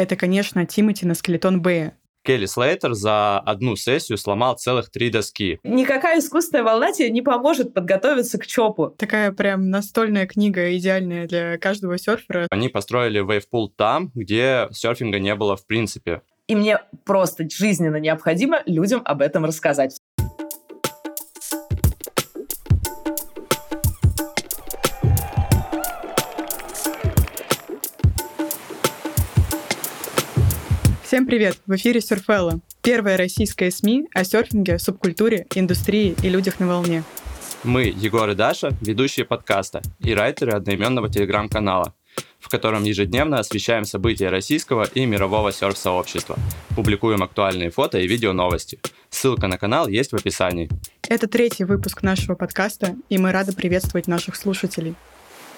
это, конечно, Тимати на Скелетон Бэе. Келли Слейтер за одну сессию сломал целых 3 доски. Никакая искусственная волна тебе не поможет подготовиться к ЧОПу. Такая прям настольная книга, идеальная для каждого серфера. Они построили вейвпул там, где серфинга не было в принципе. И мне просто жизненно необходимо людям об этом рассказать. Всем привет! В эфире Серфелла. Первая российская СМИ о серфинге, субкультуре, индустрии и людях на волне. Мы, Егор и Даша, ведущие подкаста и райтеры одноименного телеграм-канала, в котором ежедневно освещаем события российского и мирового серф-сообщества. Публикуем актуальные фото и видео новости. Ссылка на канал есть в описании. Это 3-й выпуск нашего подкаста, и мы рады приветствовать наших слушателей.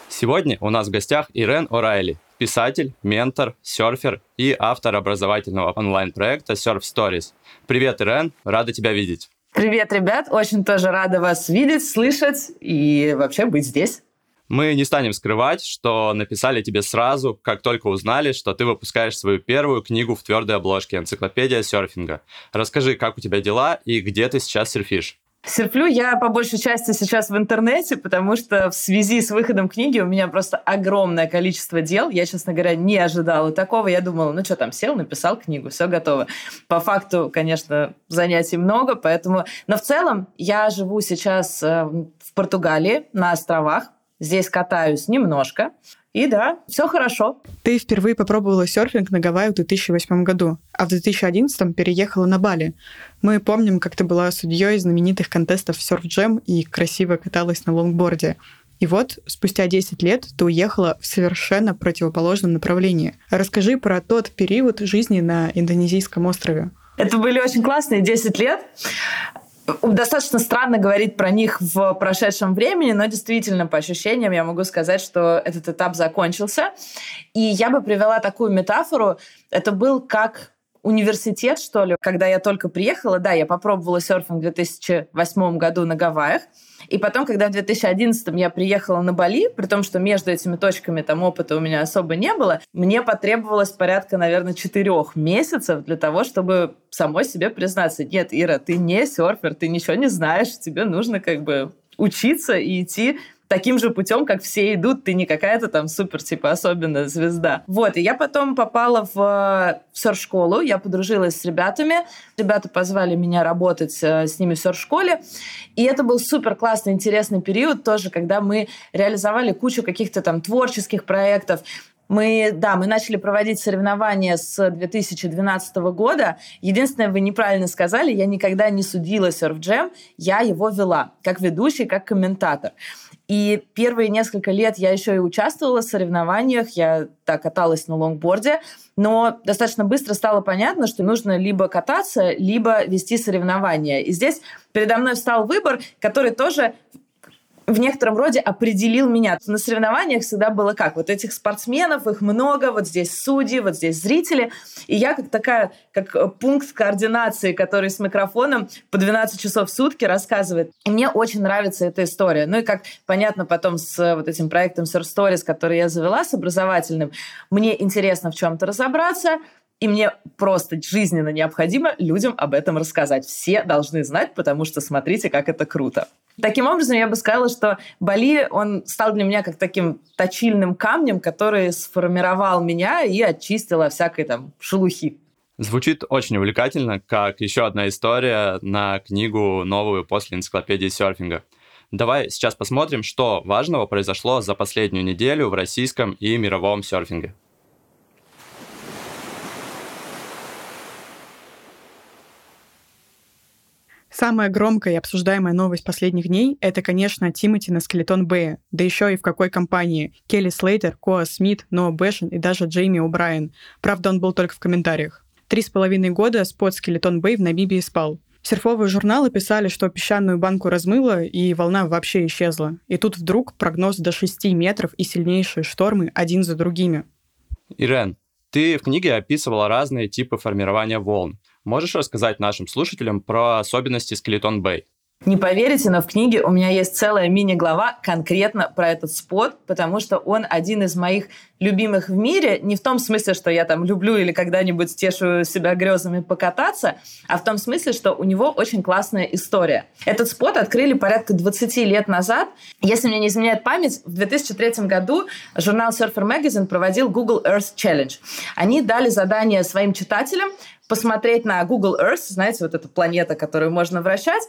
Сегодня у нас в гостях Ирен Орайли, писатель, ментор, серфер и автор образовательного онлайн-проекта Surf Stories. Привет, Ирен, рада тебя видеть. Привет, ребят, очень тоже рада вас видеть, слышать и вообще быть здесь. Мы не станем скрывать, что написали тебе сразу, как только узнали, что ты выпускаешь свою первую книгу в твердой обложке «Энциклопедия серфинга». Расскажи, как у тебя дела и где ты сейчас серфишь? Серфлю я по большей части сейчас в интернете, потому что в связи с выходом книги у меня просто огромное количество дел. Я, честно говоря, не ожидала такого. Я думала, ну что там, сел, написал книгу, все готово. По факту, конечно, занятий много, поэтому... Но в целом я живу сейчас в Португалии, на островах. Здесь катаюсь немножко. И да, все хорошо. Ты впервые попробовала серфинг на Гавайях в 2008 году, а в 2011 переехала на Бали. Мы помним, как ты была судьей знаменитых контестов Surf Jam и красиво каталась на лонгборде. И вот, спустя 10 лет ты уехала в совершенно противоположном направлении. Расскажи про тот период жизни на индонезийском острове. Это были очень классные 10 лет. Достаточно странно говорить про них в прошедшем времени, но действительно, по ощущениям, я могу сказать, что этот этап закончился. И я бы привела такую метафору. Это был как университет, что ли. Когда я только приехала, да, я попробовала серфинг в 2008 году на Гавайях. И потом, когда в 2011 я приехала на Бали, при том, что между этими точками там опыта у меня особо не было, мне потребовалось порядка, наверное, 4 месяцев для того, чтобы самой себе признаться: нет, Ира, ты не серфер, ты ничего не знаешь, тебе нужно как бы учиться и идти таким же путем, как все идут, ты не какая-то там супер, типа, особенная звезда. Вот, и я потом попала в серф-школу, я подружилась с ребятами, ребята позвали меня работать с ними в серф-школе, и это был супер классный, интересный период тоже, когда мы реализовали кучу каких-то там творческих проектов. Мы начали проводить соревнования с 2012 года. Единственное, вы неправильно сказали, я никогда не судила Surf Jam, я его вела как ведущий, как комментатор. И первые несколько лет я еще и участвовала в соревнованиях, я каталась на лонгборде, но достаточно быстро стало понятно, что нужно либо кататься, либо вести соревнования. И здесь передо мной встал выбор, который тоже в некотором роде определил меня. На соревнованиях всегда было как? Вот этих спортсменов, их много, вот здесь судьи, вот здесь зрители. И я как пункт координации, который с микрофоном по 12 часов в сутки рассказывает. И мне очень нравится эта история. Ну и как понятно потом с вот этим проектом Surf Stories, который я завела, с образовательным, мне интересно в чем-то разобраться, и мне просто жизненно необходимо людям об этом рассказать. Все должны знать, потому что смотрите, как это круто. Таким образом, я бы сказала, что Бали, он стал для меня как таким точильным камнем, который сформировал меня и очистил от всякой там шелухи. Звучит очень увлекательно, как еще одна история на книгу новую после энциклопедии серфинга. Давай сейчас посмотрим, что важного произошло за последнюю неделю в российском и мировом серфинге. Самая громкая и обсуждаемая новость последних дней — это, конечно, Тимати на Скелетон Бэе, да еще и в какой компании: Келли Слейтер, Коа Смит, Ноа Бешен и даже Джейми О'Брайен. Правда, он был только в комментариях. 3,5 года спот Скелетон Бэй в Намибии спал. Серфовые журналы писали, что песчаную банку размыло, и волна вообще исчезла. И тут вдруг прогноз до 6 метров и сильнейшие штормы один за другими. Ирен, ты в книге описывала разные типы формирования волн. Можешь рассказать нашим слушателям про особенности Скелетон Бэй? Не поверите, но в книге у меня есть целая мини-глава конкретно про этот спот, потому что он один из моих любимых в мире. Не в том смысле, что я там люблю или когда-нибудь тешу себя грезами покататься, а в том смысле, что у него очень классная история. Этот спот открыли порядка 20 лет назад. Если мне не изменяет память, в 2003 году журнал Surfer Magazine проводил Google Earth Challenge. Они дали задание своим читателям посмотреть на Google Earth, знаете, вот эта планета, которую можно вращать,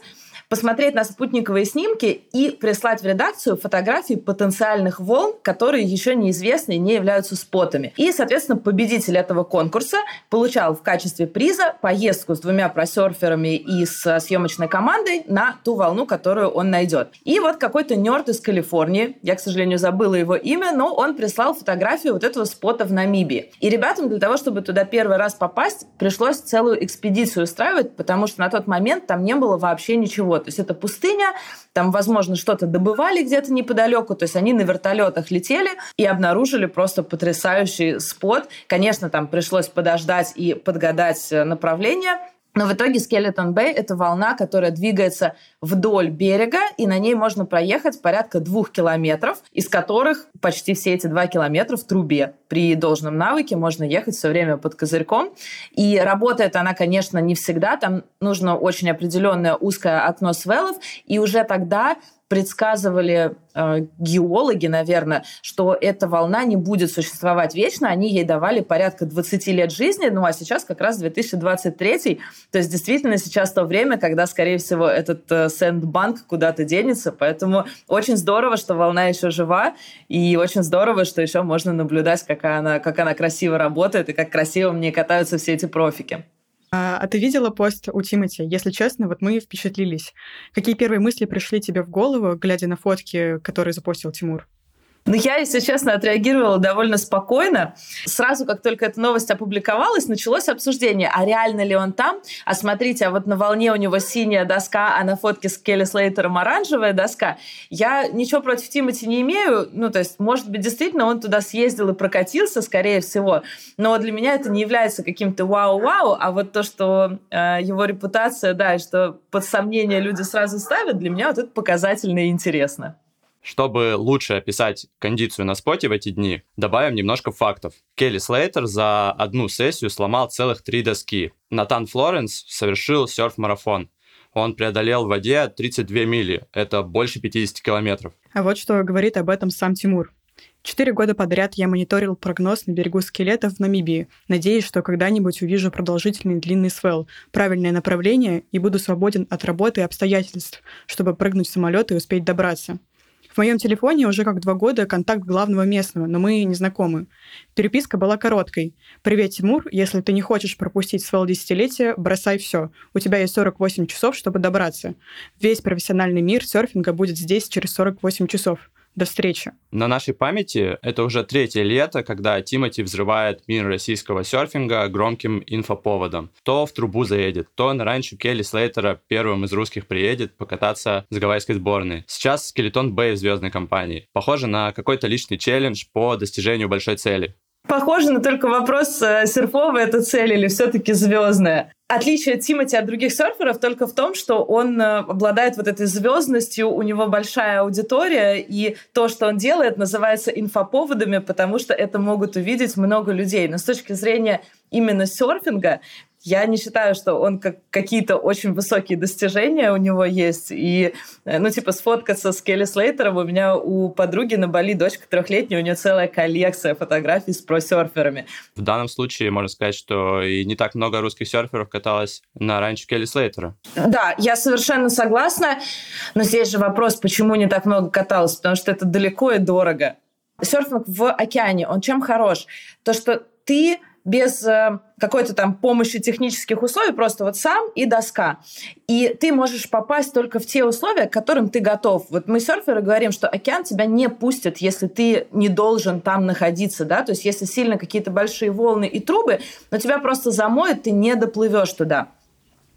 посмотреть на спутниковые снимки и прислать в редакцию фотографии потенциальных волн, которые еще неизвестны и не являются спотами. И, соответственно, победитель этого конкурса получал в качестве приза поездку с 2 просерферами и с съемочной командой на ту волну, которую он найдет. И вот какой-то нерд из Калифорнии, я, к сожалению, забыла его имя, но он прислал фотографию вот этого спота в Намибии. И ребятам для того, чтобы туда первый раз попасть, пришлось целую экспедицию устраивать, потому что на тот момент там не было вообще ничего. То есть это пустыня, там, возможно, что-то добывали где-то неподалеку, то есть они на вертолетах летели и обнаружили просто потрясающий спот. Конечно, там пришлось подождать и подгадать направление, но в итоге Скелетон Бэй – это волна, которая двигается вдоль берега, и на ней можно проехать порядка 2 километров, из которых почти все эти 2 километра в трубе. При должном навыке можно ехать все время под козырьком. И работает она, конечно, не всегда. Там нужно очень определенное узкое окно свеллов, и уже тогда предсказывали геологи, наверное, что эта волна не будет существовать вечно. Они ей давали порядка 20 лет жизни, ну а сейчас как раз 2023. То есть действительно сейчас то время, когда, скорее всего, этот сэндбанк куда-то денется. Поэтому очень здорово, что волна еще жива, и очень здорово, что еще можно наблюдать, как она красиво работает и как красиво в ней катаются все эти профики. А ты видела пост у Тимати? Если честно, вот мы впечатлились. Какие первые мысли пришли тебе в голову, глядя на фотки, которые запостил Тимур? Ну, я, если честно, отреагировала довольно спокойно. Сразу, как только эта новость опубликовалась, началось обсуждение, а реально ли он там? А смотрите, а вот на волне у него синяя доска, а на фотке с Келли Слейтером оранжевая доска. Я ничего против Тимати не имею. Ну, то есть, может быть, действительно, он туда съездил и прокатился, скорее всего. Но для меня это не является каким-то вау-вау, а вот то, что его репутация, да, и что под сомнение люди сразу ставят, для меня вот это показательно и интересно. Чтобы лучше описать кондицию на споте в эти дни, добавим немножко фактов. Келли Слейтер за одну сессию сломал целых 3 доски. Натан Флоренс совершил серф-марафон. Он преодолел в воде 32 мили, это больше 50 километров. А вот что говорит об этом сам Тимур. 4 года подряд я мониторил прогноз на берегу скелетов в Намибии, надеясь, что когда-нибудь увижу продолжительный длинный свелл, правильное направление и буду свободен от работы и обстоятельств, чтобы прыгнуть в самолет и успеть добраться. В моем телефоне уже как 2 года контакт главного местного, но мы не знакомы. Переписка была короткой. «Привет, Тимур, если ты не хочешь пропустить свел десятилетия, бросай все. У тебя есть 48 часов, чтобы добраться. Весь профессиональный мир серфинга будет здесь через 48 часов. До встречи». На нашей памяти это уже 3-е лето, когда Тимати взрывает мир российского серфинга громким инфоповодом. То в трубу заедет, то на ранчо Келли Слейтера первым из русских приедет покататься с гавайской сборной. Сейчас Скелетон Бэй в звездной компании. Похоже на какой-то личный челлендж по достижению большой цели. Похоже, но только вопрос, серфовая это цель или все-таки звездная. Отличие Тимати от других серферов только в том, что он обладает вот этой звездностью, у него большая аудитория, и то, что он делает, называется инфоповодами, потому что это могут увидеть много людей. Но с точки зрения именно серфинга, я не считаю, что он какие-то очень высокие достижения у него есть. И, ну, типа, сфоткаться с Келли Слейтером у меня у подруги на Бали, дочка 3-летняя, у нее целая коллекция фотографий с просерферами. В данном случае можно сказать, что и не так много русских серферов каталось на ранчо Келли Слейтера. Да, я совершенно согласна. Но здесь же вопрос, почему не так много каталось? Потому что это далеко и дорого. Серфинг в океане, он чем хорош? То, что ты без какой-то там помощи технических условий, просто вот сам и доска. И ты можешь попасть только в те условия, к которым ты готов. Вот мы, серферы, говорим, что океан тебя не пустит, если ты не должен там находиться, да, то есть если сильно какие-то большие волны и трубы, но тебя просто замоет, ты не доплывешь туда.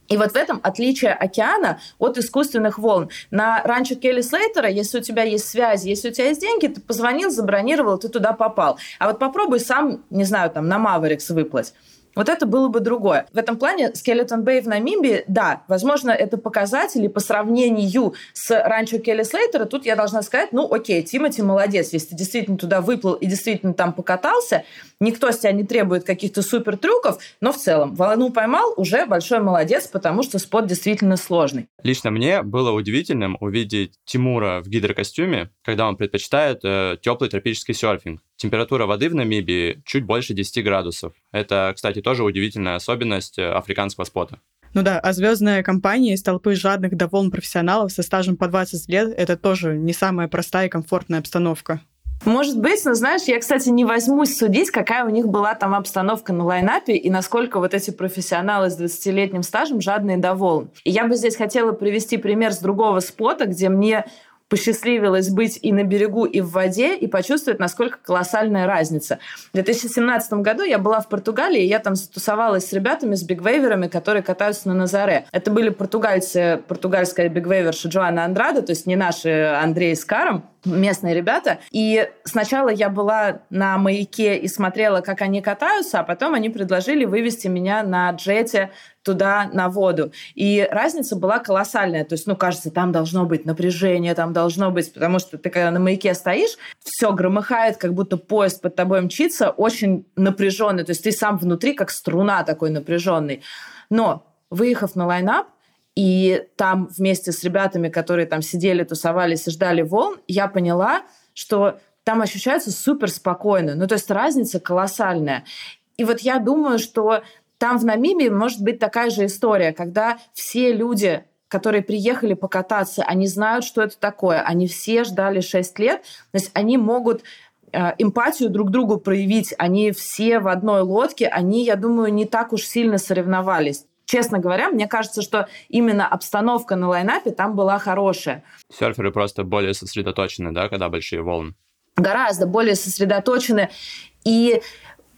И вот в этом отличие океана от искусственных волн. На ранчо Келли Слейтера, если у тебя есть связи, если у тебя есть деньги, ты позвонил, забронировал, ты туда попал. А вот попробуй сам, не знаю, там на Маверикс выплыть. Вот это было бы другое. В этом плане Скелетон Бэй в Намибии, да, возможно, это показатель, и по сравнению с ранчо Келли Слейтера, тут я должна сказать, ну окей, Тимати молодец, если ты действительно туда выплыл и действительно там покатался, никто с тебя не требует каких-то супер трюков, но в целом волну поймал, уже большой молодец, потому что спот действительно сложный. Лично мне было удивительным увидеть Тимура в гидрокостюме, когда он предпочитает теплый тропический серфинг. Температура воды в Намибии чуть больше 10 градусов. Это, кстати, тоже удивительная особенность африканского спота. Ну да, а звездная компания из толпы жадных до волн профессионалов со стажем по 20 лет – это тоже не самая простая и комфортная обстановка. Может быть, но, знаешь, я, кстати, не возьмусь судить, какая у них была там обстановка на лайнапе и насколько вот эти профессионалы с 20-летним стажем жадные до волн. И я бы здесь хотела привести пример с другого спота, где мне посчастливилось быть и на берегу, и в воде, и почувствовать, насколько колоссальная разница. В 2017 году я была в Португалии, и я там затусовалась с ребятами, с бигвейверами, которые катаются на Назаре. Это были португальцы, португальская бигвейверша Джоанна Андрада, то есть не наши Андрей с Каром, местные ребята. И сначала я была на маяке и смотрела, как они катаются, а потом они предложили вывести меня на джете туда, на воду. И разница была колоссальная. То есть, ну, кажется, там должно быть напряжение, там должно быть... Потому что ты, когда на маяке стоишь, все громыхает, как будто поезд под тобой мчится, очень напряженный. То есть ты сам внутри, как струна такой напряженный. Но, выехав на лайнап, и там вместе с ребятами, которые там сидели, тусовались и ждали волн, я поняла, что там ощущается супер спокойно. Ну, то есть разница колоссальная. И вот я думаю, что там в Намибии может быть такая же история, когда все люди, которые приехали покататься, они знают, что это такое. Они все ждали 6 лет. То есть они могут эмпатию друг другу проявить. Они все в одной лодке. Они, я думаю, не так уж сильно соревновались. Честно говоря, мне кажется, что именно обстановка на лайнапе там была хорошая. Серферы просто более сосредоточены, да, когда большие волны? Гораздо более сосредоточены. И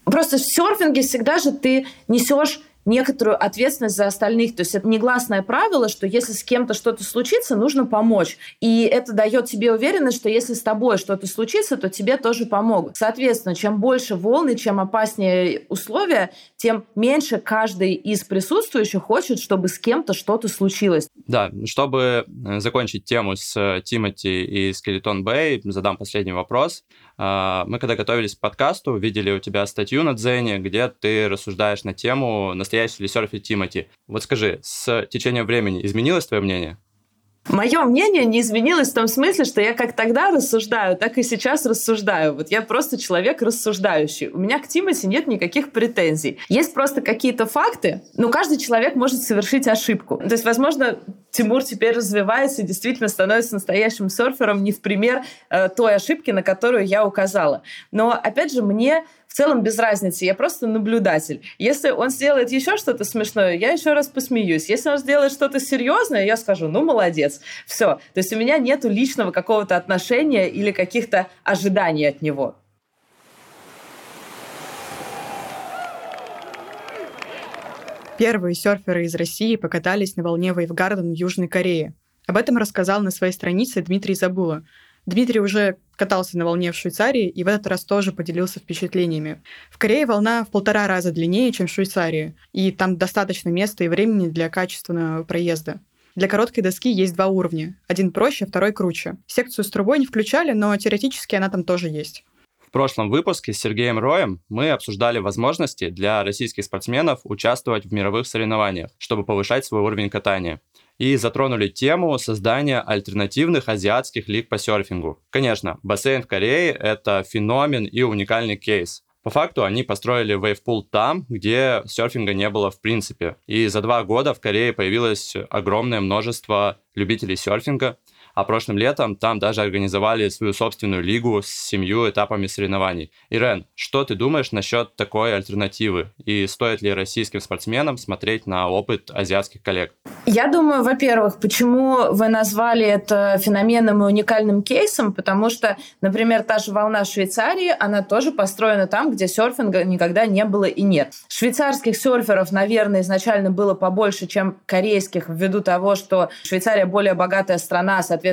просто в серфинге всегда же ты несешь некоторую ответственность за остальных. То есть это негласное правило, что если с кем-то что-то случится, нужно помочь. И это дает тебе уверенность, что если с тобой что-то случится, то тебе тоже помогут. Соответственно, чем больше волны, чем опаснее условия, тем меньше каждый из присутствующих хочет, чтобы с кем-то что-то случилось. Да, чтобы закончить тему с Тимати и Скелетон Бэй, задам последний вопрос. Мы, когда готовились к подкасту, видели у тебя статью на Дзене, где ты рассуждаешь на тему «Настоящий ли серфер Тимати?». Вот скажи, с течением времени изменилось твое мнение? Мое мнение не изменилось в том смысле, что я как тогда рассуждаю, так и сейчас рассуждаю. Вот я просто человек рассуждающий. У меня к Тимати нет никаких претензий. Есть просто какие-то факты, но каждый человек может совершить ошибку. То есть, возможно, Тимур теперь развивается и действительно становится настоящим серфером не в пример той ошибки, на которую я указала. Но, опять же, мне в целом без разницы, я просто наблюдатель. Если он сделает еще что-то смешное, я еще раз посмеюсь. Если он сделает что-то серьезное, я скажу, ну, молодец. Все. То есть у меня нету личного какого-то отношения или каких-то ожиданий от него. Первые серферы из России покатались на волне Wave Garden в Южной Корее. Об этом рассказал на своей странице Дмитрий Забула. Дмитрий уже катался на волне в Швейцарии и в этот раз тоже поделился впечатлениями. В Корее волна в 1,5 раза длиннее, чем в Швейцарии, и там достаточно места и времени для качественного проезда. Для короткой доски есть 2 уровня. Один проще, второй круче. Секцию с трубой не включали, но теоретически она там тоже есть. В прошлом выпуске с Сергеем Роем мы обсуждали возможности для российских спортсменов участвовать в мировых соревнованиях, чтобы повышать свой уровень катания. И затронули тему создания альтернативных азиатских лиг по серфингу. Конечно, бассейн в Корее – это феномен и уникальный кейс. По факту они построили вейвпул там, где серфинга не было в принципе. И за 2 года в Корее появилось огромное множество любителей серфинга, а прошлым летом там даже организовали свою собственную лигу с 7 этапами соревнований. Ирен, что ты думаешь насчет такой альтернативы? И стоит ли российским спортсменам смотреть на опыт азиатских коллег? Я думаю, во-первых, почему вы назвали это феноменом и уникальным кейсом? Потому что, например, та же волна Швейцарии, она тоже построена там, где серфинга никогда не было и нет. Швейцарских серферов, наверное, изначально было побольше, чем корейских, ввиду того, что Швейцария более богатая страна, соответственно,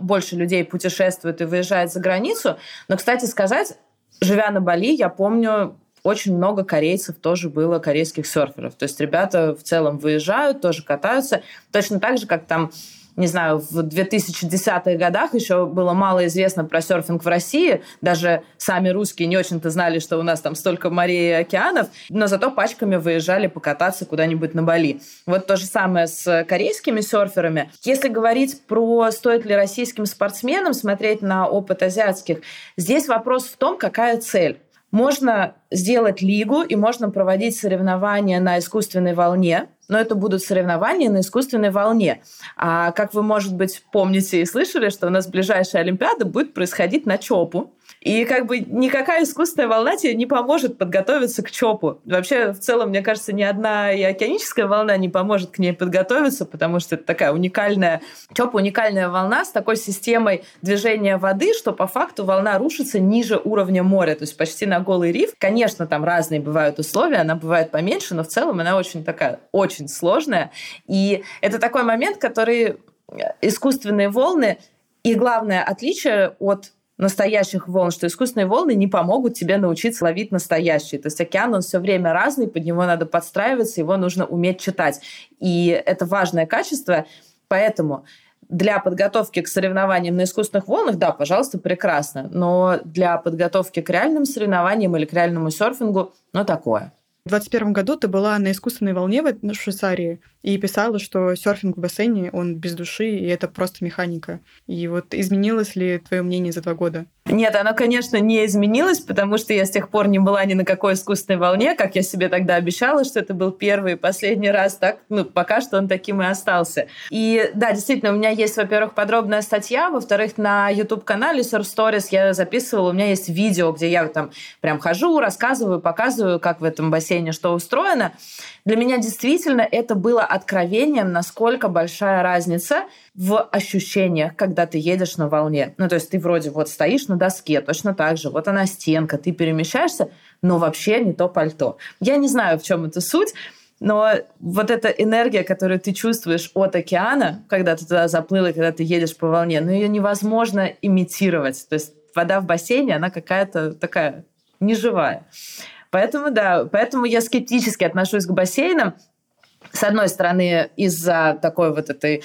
больше людей путешествует и выезжает за границу. Но, кстати сказать, живя на Бали, я помню очень много корейцев тоже было, корейских серферов. То есть ребята в целом выезжают, тоже катаются. Точно так же, как там, не знаю, в 2010-х годах еще было мало известно про серфинг в России. Даже сами русские не очень-то знали, что у нас там столько морей и океанов, но зато пачками выезжали покататься куда-нибудь на Бали. Вот то же самое с корейскими серферами. Если говорить про стоит ли российским спортсменам смотреть на опыт азиатских, здесь вопрос в том, какая цель. Можно сделать лигу и можно проводить соревнования на искусственной волне, но это будут соревнования на искусственной волне. А как вы, может быть, помните и слышали, что у нас ближайшая Олимпиада будет происходить на ЧОПу. И как бы никакая искусственная волна тебе не поможет подготовиться к ЧОПу. Вообще, в целом, мне кажется, ни одна и океаническая волна не поможет к ней подготовиться, потому что это такая уникальная... ЧОП — уникальная волна с такой системой движения воды, что по факту волна рушится ниже уровня моря, то есть почти на голый риф. Конечно, там разные бывают условия, она бывает поменьше, но в целом она очень такая, очень сложная. И это такой момент, который... Искусственные волны и главное отличие от настоящих волн, что искусственные волны не помогут тебе научиться ловить настоящие. То есть океан, он все время разный, под него надо подстраиваться, его нужно уметь читать. И это важное качество, поэтому для подготовки к соревнованиям на искусственных волнах, да, пожалуйста, прекрасно, но для подготовки к реальным соревнованиям или к реальному серфингу, ну, такое. В 2021 году ты была на искусственной волне в Швейцарии и писала, что серфинг в бассейне, он без души, и это просто механика. И вот изменилось ли твое мнение за 2 года? Нет, оно, конечно, не изменилось, потому что я с тех пор не была ни на какой искусственной волне, как я себе тогда обещала, что это был первый и последний раз. Так, ну, пока что он таким и остался. И да, действительно, у меня есть, во-первых, подробная статья, во-вторых, на YouTube-канале Surf Stories я записывала, у меня есть видео, где я там прям хожу, рассказываю, показываю, как в этом бассейне что устроено. Для меня действительно это было откровением, насколько большая разница в ощущениях, когда ты едешь на волне. Ну, то есть ты вроде вот стоишь на доске, точно так же, вот она стенка, ты перемещаешься, но вообще не то пальто. Я не знаю, в чем это суть, но вот эта энергия, которую ты чувствуешь от океана, когда ты туда заплыл и когда ты едешь по волне, ну, ее невозможно имитировать. То есть вода в бассейне, она какая-то такая неживая. Поэтому, да, поэтому я скептически отношусь к бассейнам. С одной стороны, из-за такой вот этой,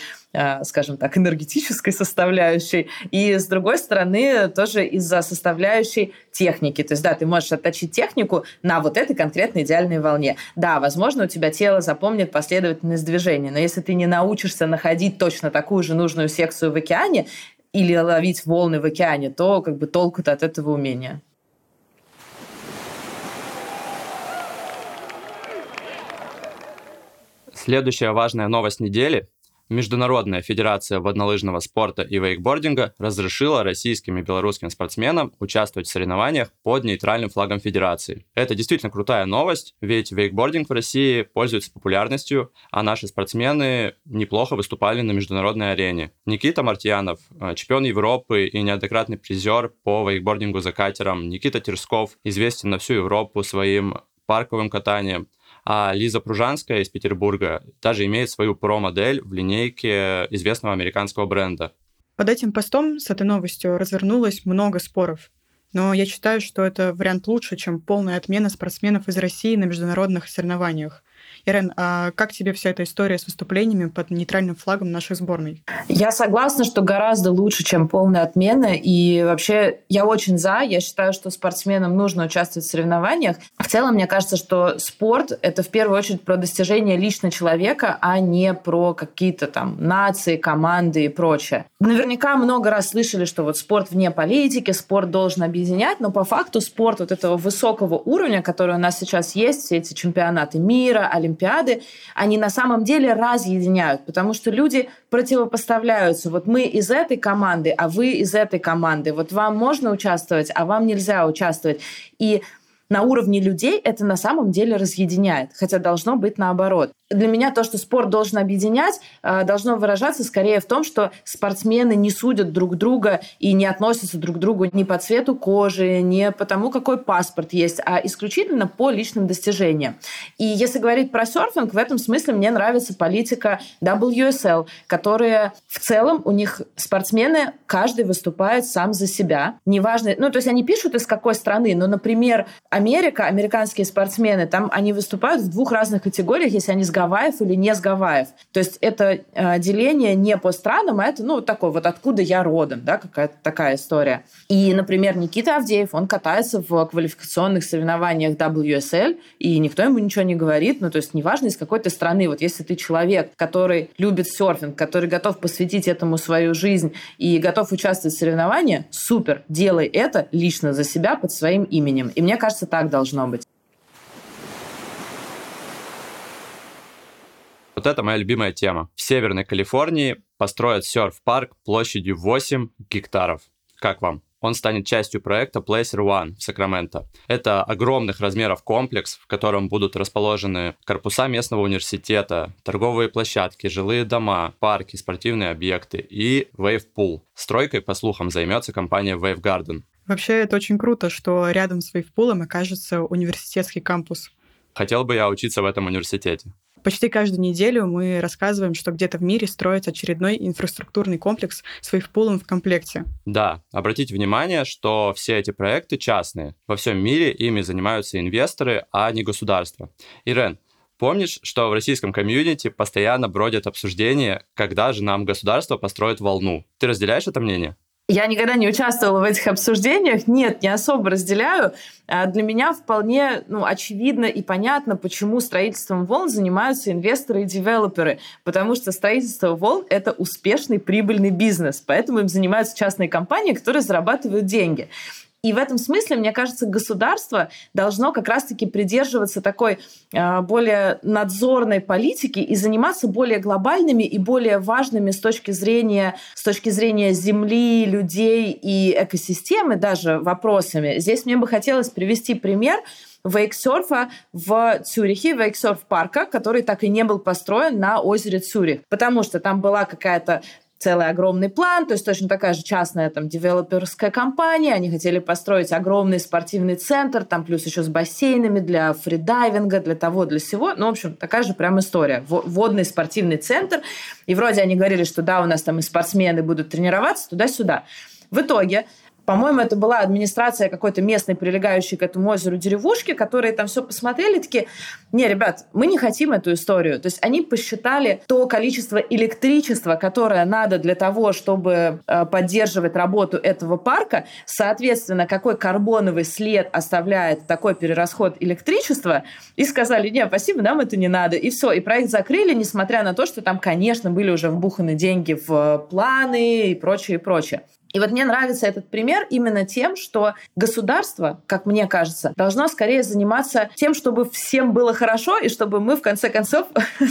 скажем так, энергетической составляющей, и с другой стороны, тоже из-за составляющей техники. То есть, да, ты можешь отточить технику на вот этой конкретной идеальной волне. Да, возможно, у тебя тело запомнит последовательность движения, но если ты не научишься находить точно такую же нужную секцию в океане или ловить волны в океане, то как бы толку-то от этого умения. Следующая важная новость недели. Международная федерация воднолыжного спорта и вейкбординга разрешила российским и белорусским спортсменам участвовать в соревнованиях под нейтральным флагом федерации. Это действительно крутая новость, ведь вейкбординг в России пользуется популярностью, а наши спортсмены неплохо выступали на международной арене. Никита Мартиянов, чемпион Европы и неоднократный призер по вейкбордингу за катером. Никита Терсков известен на всю Европу своим парковым катанием. А Лиза Пружанская из Петербурга даже имеет свою про-модель в линейке известного американского бренда. Под этим постом с этой новостью развернулось много споров. Но я считаю, что это вариант лучше, чем полная отмена спортсменов из России на международных соревнованиях. Ирен, а как тебе вся эта история с выступлениями под нейтральным флагом нашей сборной? Я согласна, что гораздо лучше, чем полная отмена. И вообще я очень за. Я считаю, что спортсменам нужно участвовать в соревнованиях. В целом, мне кажется, что спорт — это в первую очередь про достижение лично человека, а не про какие-то там нации, команды и прочее. Наверняка много раз слышали, что вот спорт вне политики, спорт должен объединять, но по факту спорт вот этого высокого уровня, который у нас сейчас есть, все эти чемпионаты мира, Олимпиады, они на самом деле разъединяют, потому что люди противопоставляются. Вот мы из этой команды, а вы из этой команды. Вот вам можно участвовать, а вам нельзя участвовать. И на уровне людей это на самом деле разъединяет, хотя должно быть наоборот. Для меня то, что спорт должен объединять, должно выражаться скорее в том, что спортсмены не судят друг друга и не относятся друг к другу ни по цвету кожи, ни по тому, какой паспорт есть, а исключительно по личным достижениям. И если говорить про серфинг, в этом смысле мне нравится политика WSL, которые в целом у них спортсмены, каждый выступает сам за себя. Неважно, ну то есть они пишут из какой страны, но, например, Америка, американские спортсмены, там они выступают в двух разных категориях, если они с Гавайев или не с Гавайев. То есть это деление не по странам, а это, ну, такое вот откуда я родом, да, какая-то такая история. И, например, Никита Авдеев, он катается в квалификационных соревнованиях WSL, и никто ему ничего не говорит, ну, то есть неважно, из какой ты страны. Вот если ты человек, который любит серфинг, который готов посвятить этому свою жизнь и готов участвовать в соревнованиях, супер, делай это лично за себя под своим именем. И мне кажется, так должно быть. Вот это моя любимая тема. В Северной Калифорнии построят серф-парк площадью 8 гектаров. Как вам? Он станет частью проекта Placer One в Сакраменто. Это огромных размеров комплекс, в котором будут расположены корпуса местного университета, торговые площадки, жилые дома, парки, спортивные объекты и вейв-пул. Стройкой, по слухам, займется компания Wave Garden. Вообще, это очень круто, что рядом с вейв-пулом окажется университетский кампус. Хотел бы я учиться в этом университете. Почти каждую неделю мы рассказываем, что где-то в мире строится очередной инфраструктурный комплекс с вейвпулом в комплекте. Да, обратите внимание, что все эти проекты частные. Во всем мире ими занимаются инвесторы, а не государство. Ирен, помнишь, что в российском комьюнити постоянно бродят обсуждения, когда же нам государство построит волну? Ты разделяешь это мнение? Я никогда не участвовала в этих обсуждениях, нет, не особо разделяю. Для меня вполне очевидно и понятно, почему строительством волн занимаются инвесторы и девелоперы, потому что строительство волн – это успешный прибыльный бизнес, поэтому им занимаются частные компании, которые зарабатывают деньги. И в этом смысле, мне кажется, государство должно как раз-таки придерживаться такой более надзорной политики и заниматься более глобальными и более важными с точки зрения земли, людей и экосистемы даже вопросами. Здесь мне бы хотелось привести пример вейксерфа в Цюрихе, вейксерф-парка, который так и не был построен на озере Цюрих, потому что там была какая-то целый огромный план, то есть точно такая же частная там девелоперская компания, они хотели построить огромный спортивный центр, там плюс еще с бассейнами для фридайвинга, для того, для сего. Ну, в общем, такая же прям история. Водный спортивный центр. И вроде они говорили, что да, у нас там и спортсмены будут тренироваться туда-сюда. В итоге, по-моему, это была администрация какой-то местной, прилегающей к этому озеру деревушки, которые там все посмотрели, такие, не, ребят, мы не хотим эту историю. То есть они посчитали то количество электричества, которое надо для того, чтобы поддерживать работу этого парка, соответственно, какой карбоновый след оставляет такой перерасход электричества, и сказали, не, спасибо, нам это не надо. И все, и проект закрыли, несмотря на то, что там, конечно, были уже вбуханы деньги в планы и прочее, и прочее. И вот мне нравится этот пример именно тем, что государство, как мне кажется, должно скорее заниматься тем, чтобы всем было хорошо, и чтобы мы, в конце концов,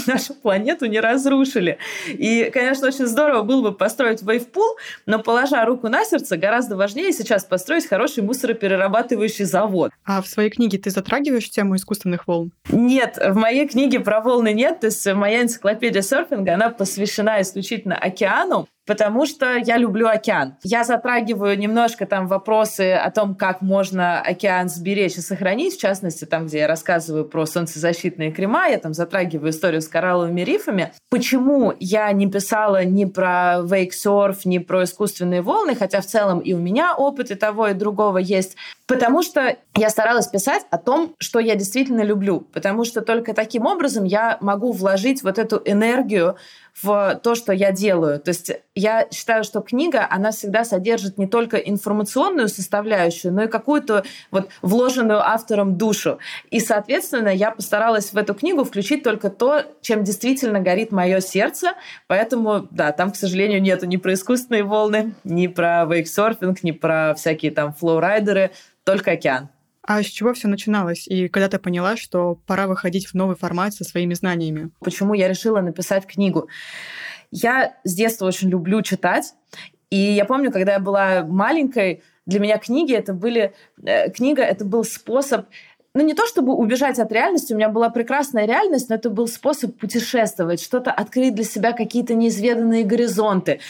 нашу планету не разрушили. И, конечно, очень здорово было бы построить вейвпул, но, положа руку на сердце, гораздо важнее сейчас построить хороший мусороперерабатывающий завод. А в своей книге ты затрагиваешь тему искусственных волн? Нет, в моей книге про волны нет. То есть моя энциклопедия серфинга, она посвящена исключительно океану, потому что я люблю океан. Я затрагиваю немножко там вопросы о том, как можно океан сберечь и сохранить, в частности, там, где я рассказываю про солнцезащитные крема, я там затрагиваю историю с коралловыми рифами. Почему я не писала ни про вейксерф, ни про искусственные волны, хотя в целом и у меня опыт и того, и другого есть? Потому что я старалась писать о том, что я действительно люблю, потому что только таким образом я могу вложить вот эту энергию в то, что я делаю. То есть я считаю, что книга, она всегда содержит не только информационную составляющую, но и какую-то вот вложенную автором душу. И, соответственно, я постаралась в эту книгу включить только то, чем действительно горит мое сердце. Поэтому, да, там, к сожалению, нету ни про искусственные волны, ни про вейксерфинг, ни про всякие там флоурайдеры, только океан. А с чего все начиналось? И когда ты поняла, что пора выходить в новый формат со своими знаниями? Почему я решила написать книгу? Я с детства очень люблю читать. И я помню, когда я была маленькой, для меня книга — это был способ... Ну, не то чтобы убежать от реальности, у меня была прекрасная реальность, но это был способ путешествовать, что-то открыть для себя, какие-то неизведанные горизонты,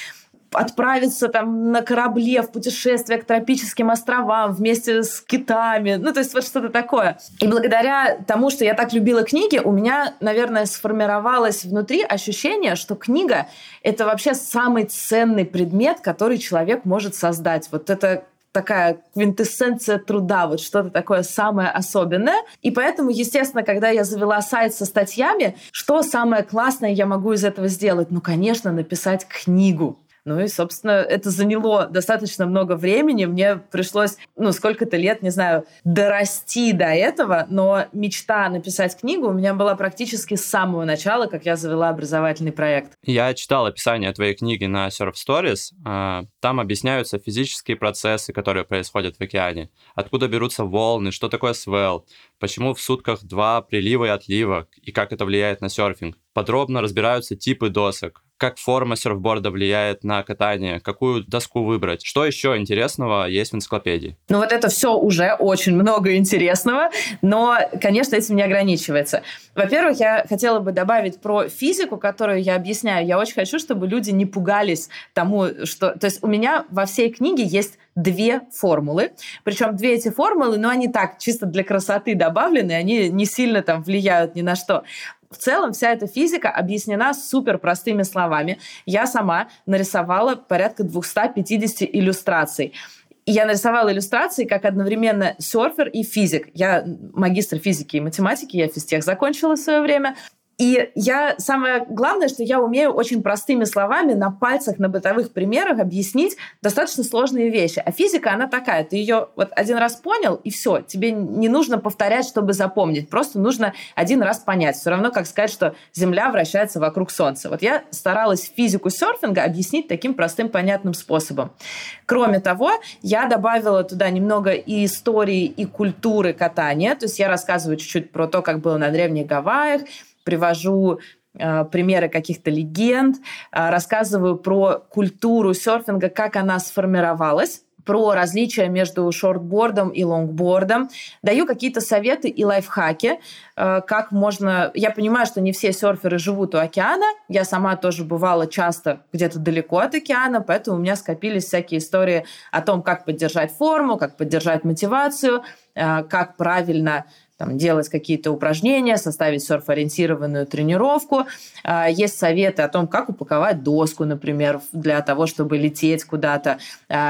отправиться там на корабле в путешествие к тропическим островам вместе с китами. Ну, то есть вот что-то такое. И благодаря тому, что я так любила книги, у меня, наверное, сформировалось внутри ощущение, что книга — это вообще самый ценный предмет, который человек может создать. Вот это такая квинтэссенция труда, вот что-то такое самое особенное. И поэтому, естественно, когда я завела сайт со статьями, что самое классное я могу из этого сделать? Ну, конечно, написать книгу. Ну и, собственно, это заняло достаточно много времени. Мне пришлось, сколько-то лет, не знаю, дорасти до этого, но мечта написать книгу у меня была практически с самого начала, как я завела образовательный проект. Я читал описание твоей книги на Surf Stories. Там объясняются физические процессы, которые происходят в океане. Откуда берутся волны, что такое swell, почему в сутках 2 прилива и отлива, и как это влияет на серфинг. Подробно разбираются типы досок. Как форма серфборда влияет на катание, какую доску выбрать. Что еще интересного есть в энциклопедии? Ну вот это все уже очень много интересного, но, конечно, этим не ограничивается. Во-первых, я хотела бы добавить про физику, которую я объясняю. Я очень хочу, чтобы люди не пугались тому, что... То есть у меня во всей книге есть 2 формулы. Причем 2 эти формулы, они так, чисто для красоты добавлены, они не сильно там влияют ни на что. В целом вся эта физика объяснена супер простыми словами. Я сама нарисовала порядка 250 иллюстраций. И я нарисовала иллюстрации как одновременно серфер и физик. Я магистр физики и математики, я физтех закончила в свое время. И самое главное, что я умею очень простыми словами на пальцах, на бытовых примерах объяснить достаточно сложные вещи. А физика, она такая, ты ее вот один раз понял, и все, тебе не нужно повторять, чтобы запомнить, просто нужно один раз понять. Все равно, как сказать, что Земля вращается вокруг Солнца. Вот я старалась физику серфинга объяснить таким простым, понятным способом. Кроме того, я добавила туда немного и истории, и культуры катания, то есть я рассказываю чуть-чуть про то, как было на Древних Гавайях, привожу примеры каких-то легенд, рассказываю про культуру серфинга, как она сформировалась, про различия между шортбордом и лонгбордом. Даю какие-то советы и лайфхаки, как можно... Я понимаю, что не все серферы живут у океана. Я сама тоже бывала часто где-то далеко от океана, поэтому у меня скопились всякие истории о том, как поддержать форму, как поддержать мотивацию, как правильно... делать какие-то упражнения, составить серф-ориентированную тренировку. Есть советы о том, как упаковать доску, например, для того, чтобы лететь куда-то.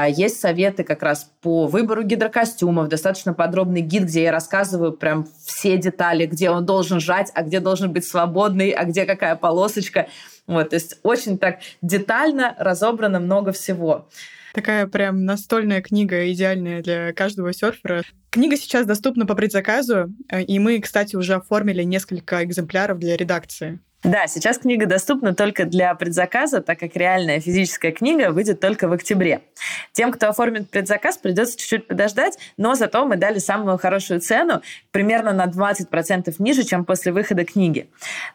Есть советы как раз по выбору гидрокостюмов. Достаточно подробный гид, где я рассказываю прям все детали, где он должен жать, а где должен быть свободный, а где какая полосочка. Вот, то есть очень так детально разобрано много всего. Такая прям настольная книга, идеальная для каждого серфера. Книга сейчас доступна по предзаказу, и мы, кстати, уже оформили несколько экземпляров для редакции. Да, сейчас книга доступна только для предзаказа, так как реальная физическая книга выйдет только в октябре. Тем, кто оформит предзаказ, придется чуть-чуть подождать, но зато мы дали самую хорошую цену, примерно на 20% ниже, чем после выхода книги.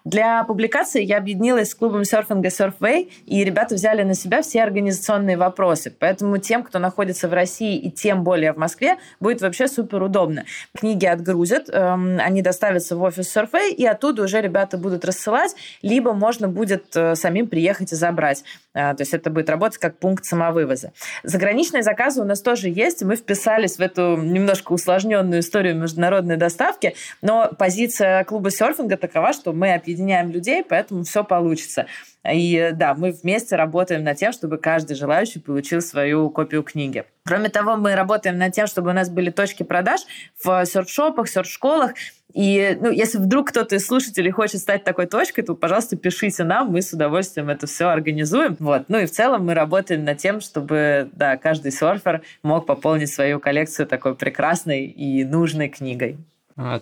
Для публикации я объединилась с клубом серфинга Surfway, и ребята взяли на себя все организационные вопросы. Поэтому тем, кто находится в России и тем более в Москве, будет вообще суперудобно. Книги отгрузят, они доставятся в офис Surfway, и оттуда уже ребята будут рассылать, либо можно будет самим приехать и забрать. То есть это будет работать как пункт самовывоза. Заграничные заказы у нас тоже есть. Мы вписались в эту немножко усложненную историю международной доставки, но позиция клуба серфинга такова, что мы объединяем людей, поэтому все получится. И да, мы вместе работаем над тем, чтобы каждый желающий получил свою копию книги. Кроме того, мы работаем над тем, чтобы у нас были точки продаж в серф-шопах, серф-школах. И если вдруг кто-то из слушателей хочет стать такой точкой, то, пожалуйста, пишите нам, мы с удовольствием это все организуем. Вот. И в целом мы работаем над тем, чтобы каждый серфер мог пополнить свою коллекцию такой прекрасной и нужной книгой.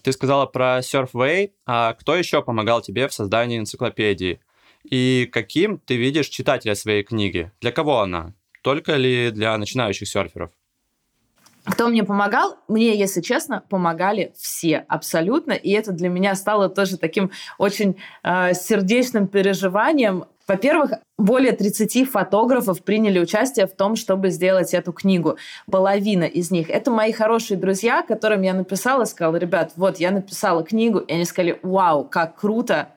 Ты сказала про Surfway. А кто еще помогал тебе в создании энциклопедии? И каким ты видишь читателя своей книги? Для кого она? Только ли для начинающих серферов? Кто мне помогал? Мне, если честно, помогали все абсолютно. И это для меня стало тоже таким очень сердечным переживанием. Во-первых, более 30 фотографов приняли участие в том, чтобы сделать эту книгу. Половина из них — это мои хорошие друзья, которым я написала, сказала: ребят, вот я написала книгу. И они сказали: вау, как круто,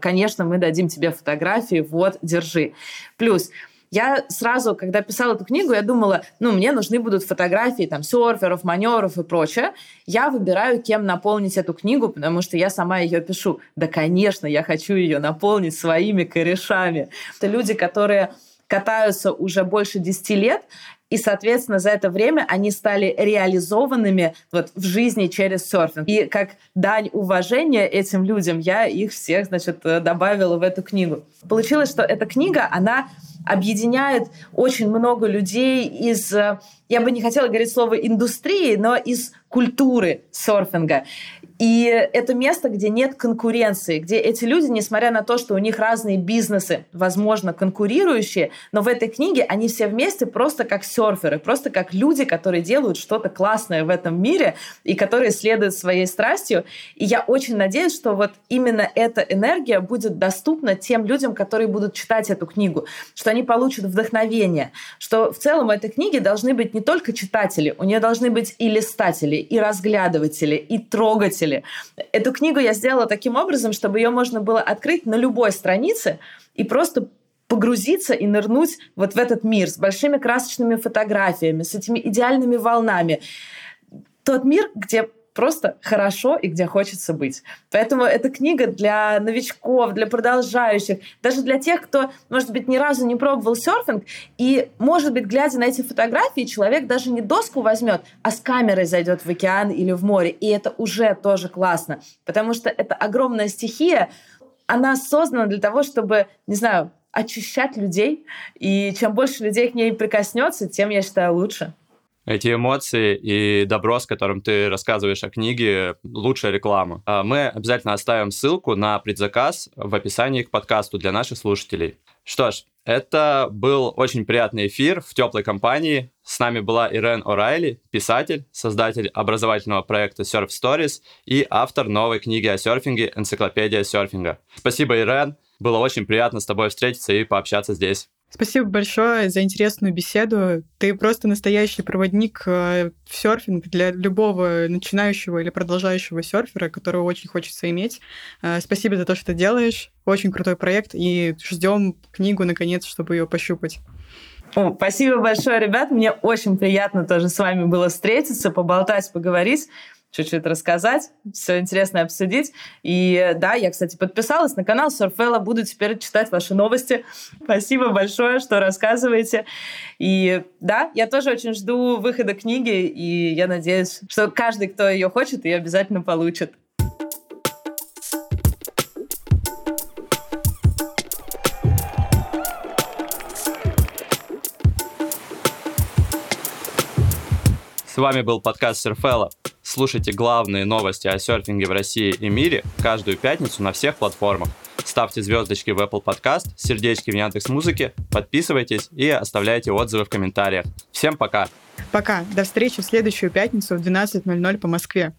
конечно, мы дадим тебе фотографии, вот, держи. Плюс я сразу, когда писала эту книгу, я думала, мне нужны будут фотографии серферов, маневров и прочее. Я выбираю, кем наполнить эту книгу, потому что я сама ее пишу. Да, конечно, я хочу ее наполнить своими корешами. Это люди, которые катаются уже больше 10 лет и, соответственно, за это время они стали реализованными вот в жизни через серфинг. И как дань уважения этим людям я их всех, значит, добавила в эту книгу. Получилось, что эта книга, она объединяет очень много людей из, я бы не хотела говорить слово индустрии, но из культуры серфинга. И это место, где нет конкуренции, где эти люди, несмотря на то, что у них разные бизнесы, возможно, конкурирующие, но в этой книге они все вместе просто как серферы, просто как люди, которые делают что-то классное в этом мире и которые следуют своей страстью. И я очень надеюсь, что вот именно эта энергия будет доступна тем людям, которые будут читать эту книгу, что они получат вдохновение, что в целом в этой книге должны быть не только читатели, у нее должны быть и листатели, и разглядыватели, и трогатели. Эту книгу я сделала таким образом, чтобы ее можно было открыть на любой странице и просто погрузиться и нырнуть вот в этот мир с большими красочными фотографиями, с этими идеальными волнами. Тот мир, где просто хорошо и где хочется быть. Поэтому эта книга для новичков, для продолжающих, даже для тех, кто, может быть, ни разу не пробовал серфинг, и, может быть, глядя на эти фотографии, человек даже не доску возьмет, а с камерой зайдет в океан или в море, и это уже тоже классно, потому что это огромная стихия, она создана для того, чтобы, не знаю, очищать людей, и чем больше людей к ней прикоснется, тем, я считаю, лучше. Эти эмоции и добро, с которым ты рассказываешь о книге, лучшая реклама. Мы обязательно оставим ссылку на предзаказ в описании к подкасту для наших слушателей. Что ж, это был очень приятный эфир в теплой компании. С нами была Ирен Орайли, писатель, создатель образовательного проекта Surf Stories и автор новой книги о серфинге «Энциклопедия серфинга». Спасибо, Ирен. Было очень приятно с тобой встретиться и пообщаться здесь. Спасибо большое за интересную беседу. Ты просто настоящий проводник в серфинг для любого начинающего или продолжающего серфера, которого очень хочется иметь. Спасибо за то, что ты делаешь. Очень крутой проект, и ждем книгу, наконец, чтобы ее пощупать. О, спасибо большое, ребят. Мне очень приятно тоже с вами было встретиться, поболтать, поговорить, чуть-чуть рассказать, все интересно обсудить. И да, я, кстати, подписалась на канал Серфелла, буду теперь читать ваши новости. Спасибо большое, что рассказываете. И да, я тоже очень жду выхода книги, и я надеюсь, что каждый, кто ее хочет, ее обязательно получит. С вами был подкаст Серфелла. Слушайте главные новости о серфинге в России и мире каждую пятницу на всех платформах. Ставьте звездочки в Apple Podcast, сердечки в Яндекс.Музыке, подписывайтесь и оставляйте отзывы в комментариях. Всем пока! Пока! До встречи в следующую пятницу в 12:00 по Москве.